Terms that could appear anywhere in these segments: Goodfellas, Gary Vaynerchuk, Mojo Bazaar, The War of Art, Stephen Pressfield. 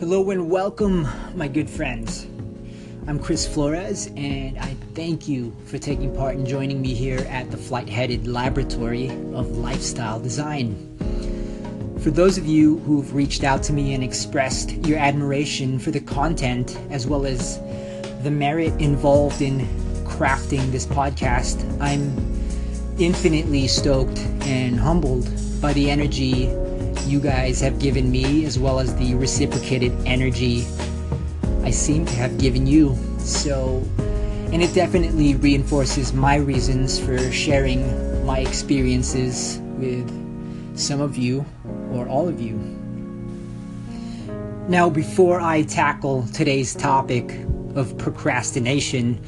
Hello and welcome, my good friends. I'm Chris Flores, and I thank you for taking part in joining me here at the Flight-Headed Laboratory of Lifestyle Design. For those of you who've reached out to me and expressed your admiration for the content, as well as the merit involved in crafting this podcast, I'm infinitely stoked and humbled by the energy you guys have given me, as well as the reciprocated energy I seem to have given you. And it definitely reinforces my reasons for sharing my experiences with some of you or all of you. Now, before I tackle today's topic of procrastination,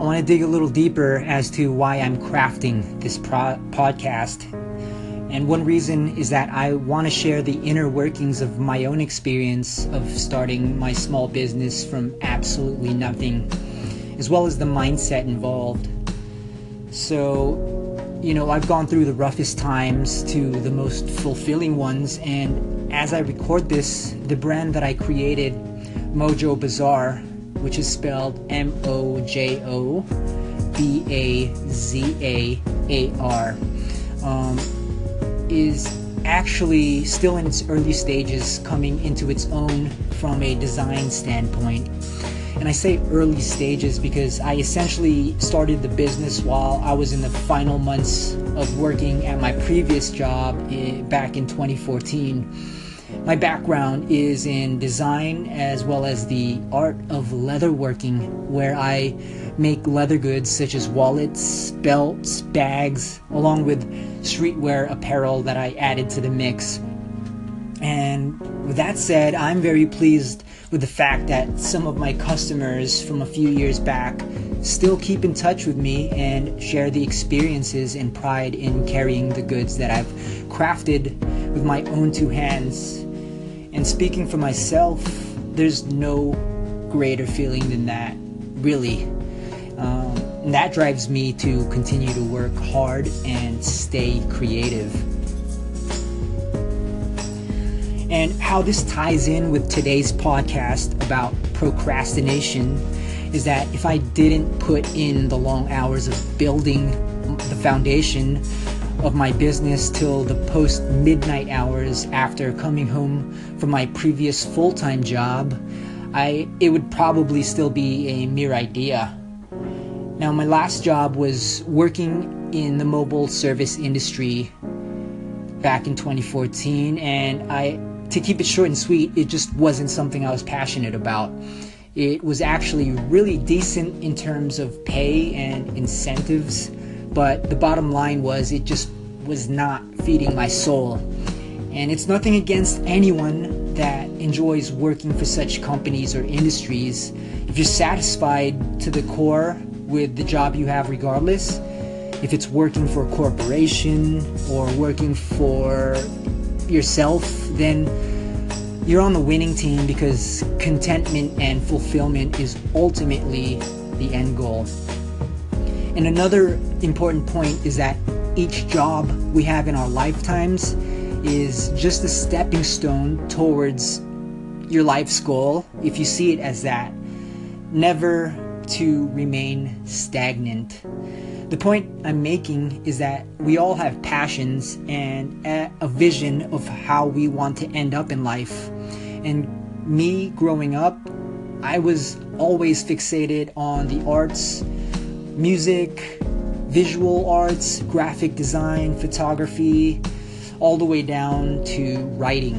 I want to dig a little deeper as to why I'm crafting this podcast. And one reason is that I want to share the inner workings of my own experience of starting my small business from absolutely nothing, as well as the mindset involved. So, I've gone through the roughest times to the most fulfilling ones. And as I record this, the brand that I created, Mojo Bazaar, which is spelled MOJO BAZAAR, is actually still in its early stages, coming into its own from a design standpoint. And I say early stages because I essentially started the business while I was in the final months of working at my previous job back in 2014. My background is in design as well as the art of leatherworking, where I make leather goods such as wallets, belts, bags, along with streetwear apparel that I added to the mix. And with that said, I'm very pleased with the fact that some of my customers from a few years back still keep in touch with me and share the experiences and pride in carrying the goods that I've crafted with my own two hands. And speaking for myself, there's no greater feeling than that, really. And that drives me to continue to work hard and stay creative. And how this ties in with today's podcast about procrastination is that if I didn't put in the long hours of building the foundation of my business till the post-midnight hours after coming home from my previous full-time job, it would probably still be a mere idea. Now, my last job was working in the mobile service industry back in 2014, and to keep it short and sweet, it just wasn't something I was passionate about. It was actually really decent in terms of pay and incentives, but the bottom line was it just was not feeding my soul. And it's nothing against anyone that enjoys working for such companies or industries. If you're satisfied to the core with the job you have, regardless if it's working for a corporation or working for yourself, then you're on the winning team, because contentment and fulfillment is ultimately the end goal. And another important point is that each job we have in our lifetimes is just a stepping stone towards your life's goal, if you see it as that. Never to remain stagnant. The point I'm making is that we all have passions and a vision of how we want to end up in life. And me growing up, I was always fixated on the arts, music, visual arts, graphic design, photography, all the way down to writing.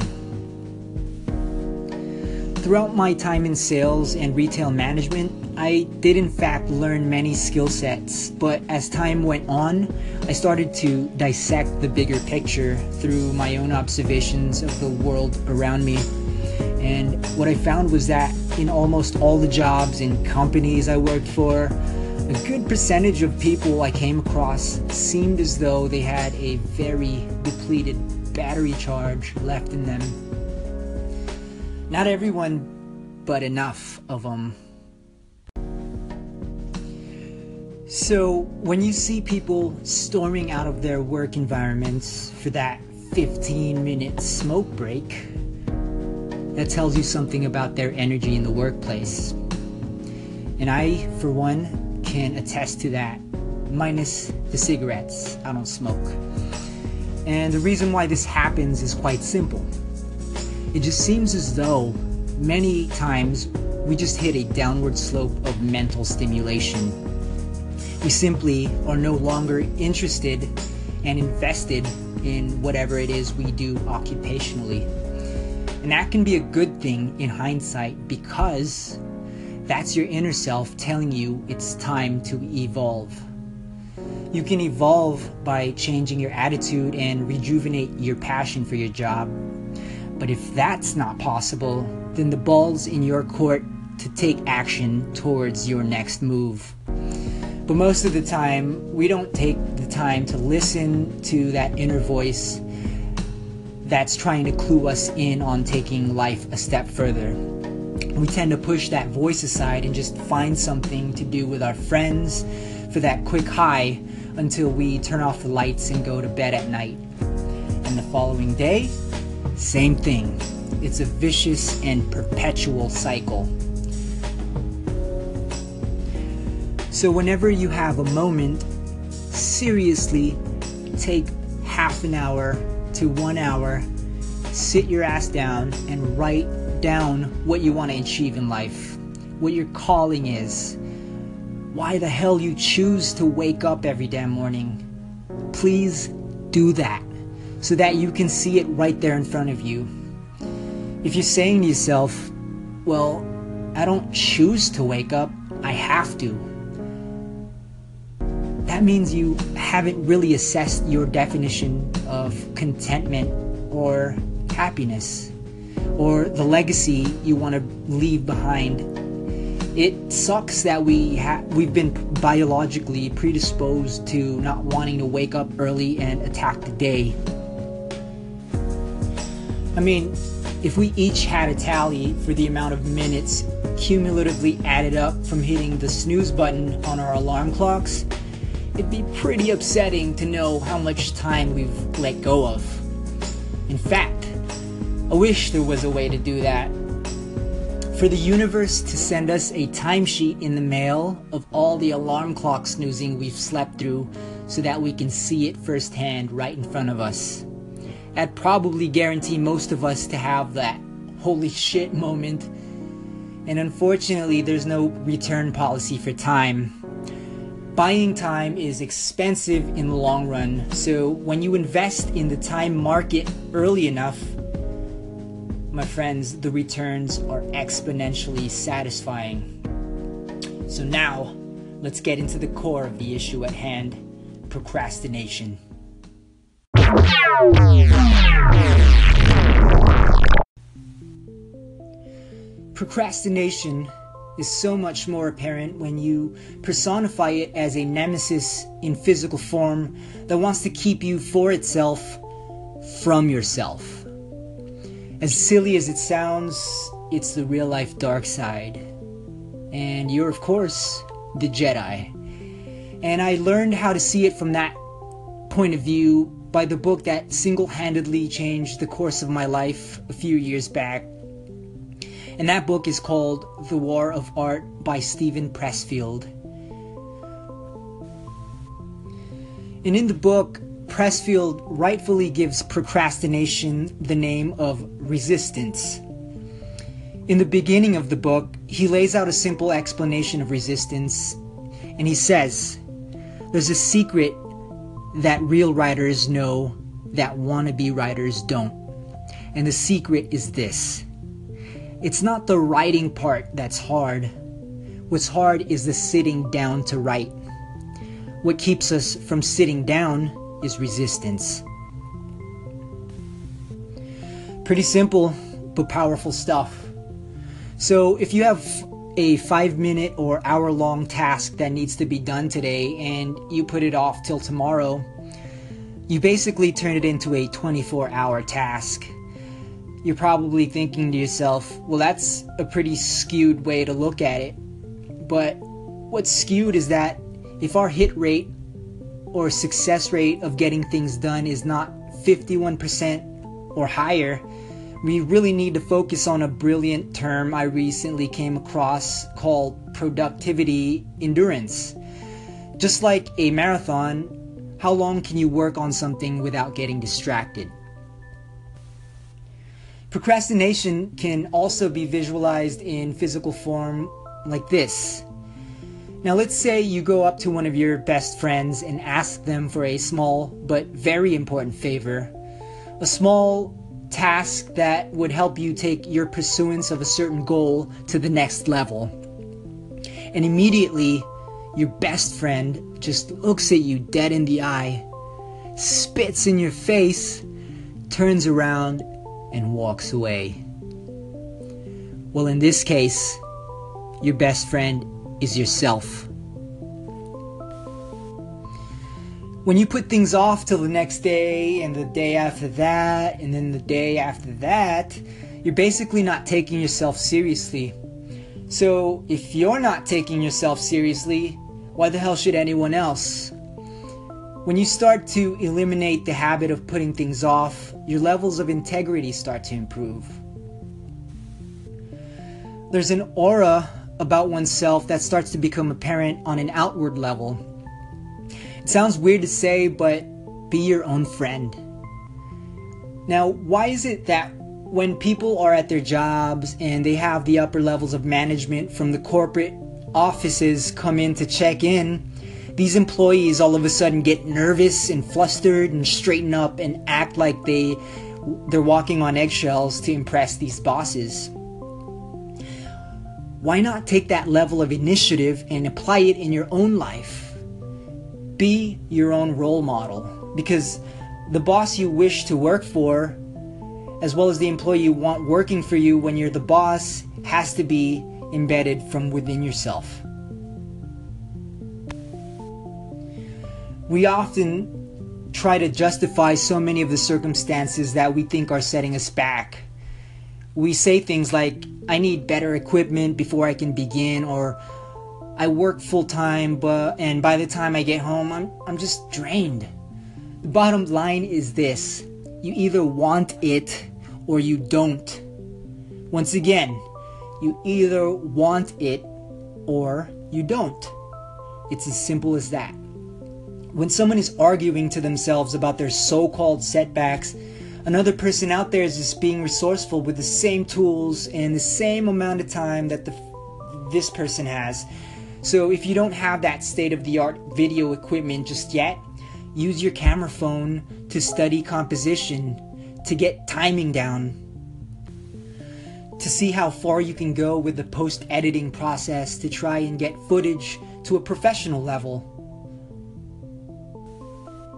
Throughout my time in sales and retail management, I did in fact learn many skill sets, but as time went on, I started to dissect the bigger picture through my own observations of the world around me. And what I found was that in almost all the jobs and companies I worked for, a good percentage of people I came across seemed as though they had a very depleted battery charge left in them. Not everyone, but enough of them. So when you see people storming out of their work environments for that 15-minute smoke break, that tells you something about their energy in the workplace. And I, for one, can attest to that, minus the cigarettes. I don't smoke. And the reason why this happens is quite simple. It just seems as though many times we just hit a downward slope of mental stimulation. We simply are no longer interested and invested in whatever it is we do occupationally. And that can be a good thing in hindsight, because that's your inner self telling you it's time to evolve. You can evolve by changing your attitude and rejuvenate your passion for your job. But if that's not possible, then the ball's in your court to take action towards your next move. But most of the time, we don't take the time to listen to that inner voice that's trying to clue us in on taking life a step further. We tend to push that voice aside and just find something to do with our friends for that quick high, until we turn off the lights and go to bed at night. And the following day, same thing. It's a vicious and perpetual cycle. So whenever you have a moment, seriously take half an hour to 1 hour, sit your ass down and write down what you want to achieve in life, what your calling is, why the hell you choose to wake up every damn morning. Please do that so that you can see it right there in front of you. If you're saying to yourself, well, I don't choose to wake up, I have to, that means you haven't really assessed your definition of contentment or happiness or the legacy you want to leave behind. It sucks that we've been biologically predisposed to not wanting to wake up early and attack the day. I mean, if we each had a tally for the amount of minutes cumulatively added up from hitting the snooze button on our alarm clocks, it'd be pretty upsetting to know how much time we've let go of. In fact, I wish there was a way to do that. For the universe to send us a timesheet in the mail of all the alarm clock snoozing we've slept through so that we can see it firsthand right in front of us. That'd probably guarantee most of us to have that holy shit moment. And unfortunately, there's no return policy for time. Buying time is expensive in the long run, so when you invest in the time market early enough, my friends, the returns are exponentially satisfying. So now, let's get into the core of the issue at hand, procrastination. Procrastination is so much more apparent when you personify it as a nemesis in physical form that wants to keep you for itself from yourself. As silly as it sounds, it's the real-life dark side. And you're, of course, the Jedi. And I learned how to see it from that point of view by the book that single-handedly changed the course of my life a few years back. And that book is called The War of Art by Stephen Pressfield. And in the book, Pressfield rightfully gives procrastination the name of resistance. In the beginning of the book, he lays out a simple explanation of resistance, and he says, there's a secret that real writers know that wannabe writers don't. And the secret is this. It's not the writing part that's hard. What's hard is the sitting down to write. What keeps us from sitting down is resistance. Pretty simple, but powerful stuff. So if you have a 5-minute or hour-long task that needs to be done today and you put it off till tomorrow, you basically turn it into a 24-hour task. You're probably thinking to yourself, well, that's a pretty skewed way to look at it. But what's skewed is that if our hit rate or success rate of getting things done is not 51% or higher, We really need to focus on a brilliant term I recently came across called productivity endurance. Just like a marathon, how long can you work on something without getting distracted? Procrastination can also be visualized in physical form like this. Now let's say you go up to one of your best friends and ask them for a small but very important favor. A small task that would help you take your pursuance of a certain goal to the next level. And immediately, your best friend just looks at you dead in the eye, spits in your face, turns around, and walks away. Well, in this case, your best friend is yourself. When you put things off till the next day, and the day after that, and then the day after that, you're basically not taking yourself seriously. So if you're not taking yourself seriously, why the hell should anyone else? When you start to eliminate the habit of putting things off, your levels of integrity start to improve. There's an aura about oneself that starts to become apparent on an outward level. It sounds weird to say, but be your own friend. Now, why is it that when people are at their jobs and they have the upper levels of management from the corporate offices come in to check in, these employees all of a sudden get nervous and flustered and straighten up and act like they're walking on eggshells to impress these bosses? Why not take that level of initiative and apply it in your own life? Be your own role model, because the boss you wish to work for, as well as the employee you want working for you when you're the boss, has to be embedded from within yourself. We often try to justify so many of the circumstances that we think are setting us back. We say things like, I need better equipment before I can begin, or I work full-time, and by the time I get home, I'm just drained. The bottom line is this. You either want it or you don't. Once again, you either want it or you don't. It's as simple as that. When someone is arguing to themselves about their so-called setbacks, another person out there is just being resourceful with the same tools and the same amount of time that this person has. So if you don't have that state-of-the-art video equipment just yet, use your camera phone to study composition, to get timing down, to see how far you can go with the post-editing process to try and get footage to a professional level,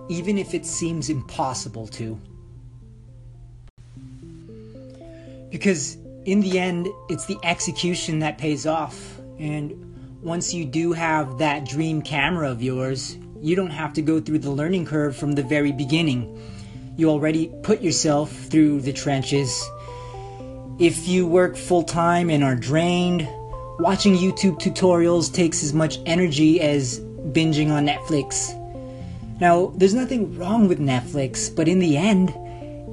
even if it seems impossible to. Because in the end, it's the execution that pays off, and once you do have that dream camera of yours, you don't have to go through the learning curve from the very beginning. You already put yourself through the trenches. If you work full-time and are drained, watching YouTube tutorials takes as much energy as binging on Netflix. Now, there's nothing wrong with Netflix, but in the end,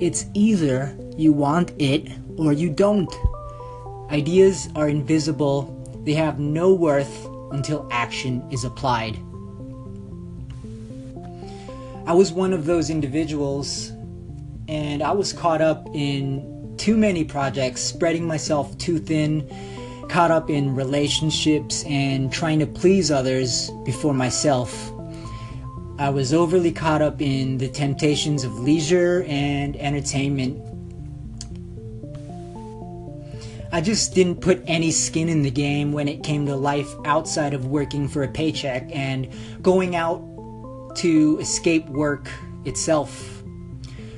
it's either you want it or you don't. Ideas are invisible. They have no worth until action is applied. I was one of those individuals, and I was caught up in too many projects, spreading myself too thin, caught up in relationships and trying to please others before myself. I was overly caught up in the temptations of leisure and entertainment. I just didn't put any skin in the game when it came to life outside of working for a paycheck and going out to escape work itself.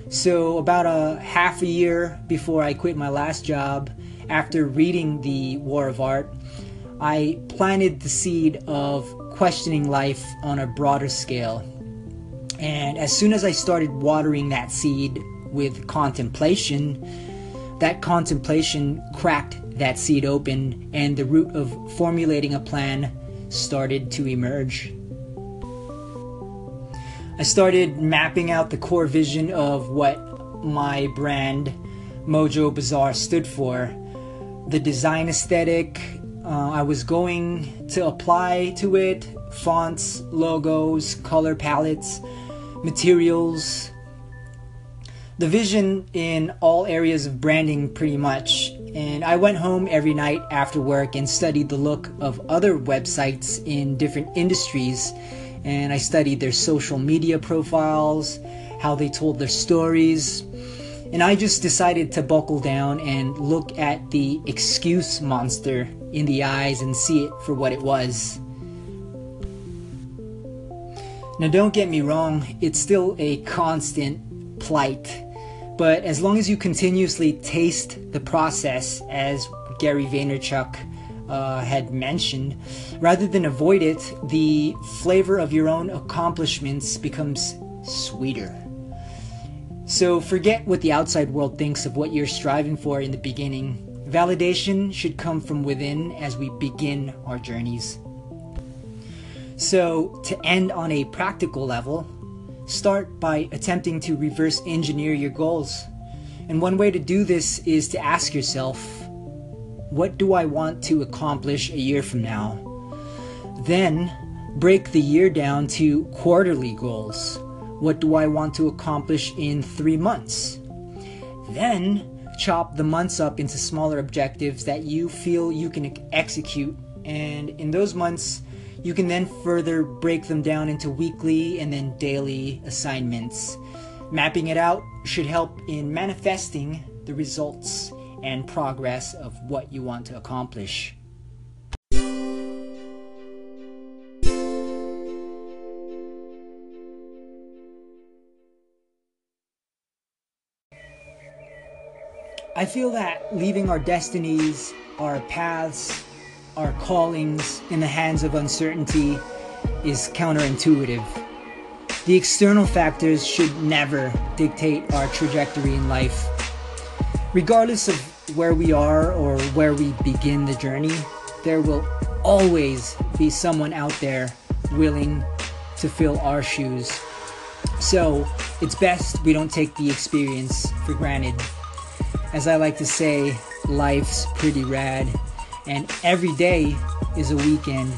So about a half a year before I quit my last job, after reading The War of Art, I planted the seed of questioning life on a broader scale. And as soon as I started watering that seed with contemplation, that contemplation cracked that seed open, and the root of formulating a plan started to emerge. I started mapping out the core vision of what my brand, Mojo Bazaar stood for, the design aesthetic. I was going to apply to it fonts, logos, color palettes, materials, the vision in all areas of branding pretty much. And I went home every night after work and studied the look of other websites in different industries. And I studied their social media profiles, how they told their stories. And I just decided to buckle down and look at the excuse monster in the eyes and see it for what it was. Now, don't get me wrong, it's still a constant plight. But as long as you continuously taste the process, as Gary Vaynerchuk had mentioned, rather than avoid it, the flavor of your own accomplishments becomes sweeter. So forget what the outside world thinks of what you're striving for in the beginning. Validation should come from within as we begin our journeys. So to end on a practical level, start by attempting to reverse engineer your goals. And one way to do this is to ask yourself, what do I want to accomplish a year from now? Then break the year down to quarterly goals. What do I want to accomplish in 3 months? Then chop the months up into smaller objectives that you feel you can execute. And in those months, you can then further break them down into weekly and then daily assignments. Mapping it out should help in manifesting the results and progress of what you want to accomplish. I feel that leaving our destinies, our paths, our callings in the hands of uncertainty is counterintuitive. The external factors should never dictate our trajectory in life. Regardless of where we are or where we begin the journey, there will always be someone out there willing to fill our shoes. So it's best we don't take the experience for granted. As I like to say, life's pretty rad. And every day is a weekend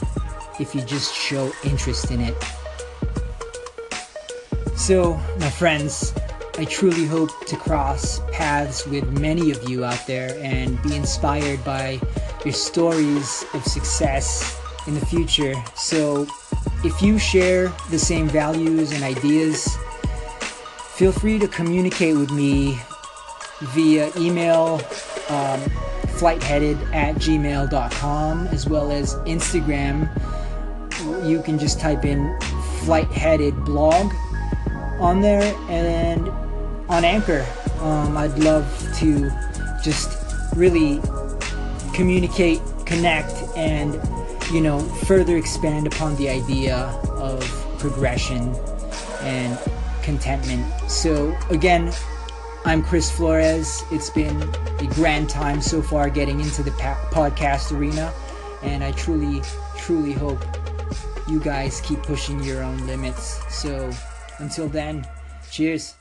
if you just show interest in it. So, my friends, I truly hope to cross paths with many of you out there and be inspired by your stories of success in the future. So, if you share the same values and ideas, feel free to communicate with me via email, flightheaded@gmail.com, as well as Instagram. You can just type in flightheaded blog on there, and on Anchor. I'd love to just really communicate, connect, and further expand upon the idea of progression and contentment. So again, I'm Chris Flores. It's been a grand time so far getting into the podcast arena, and I truly, truly hope you guys keep pushing your own limits. So until then, cheers.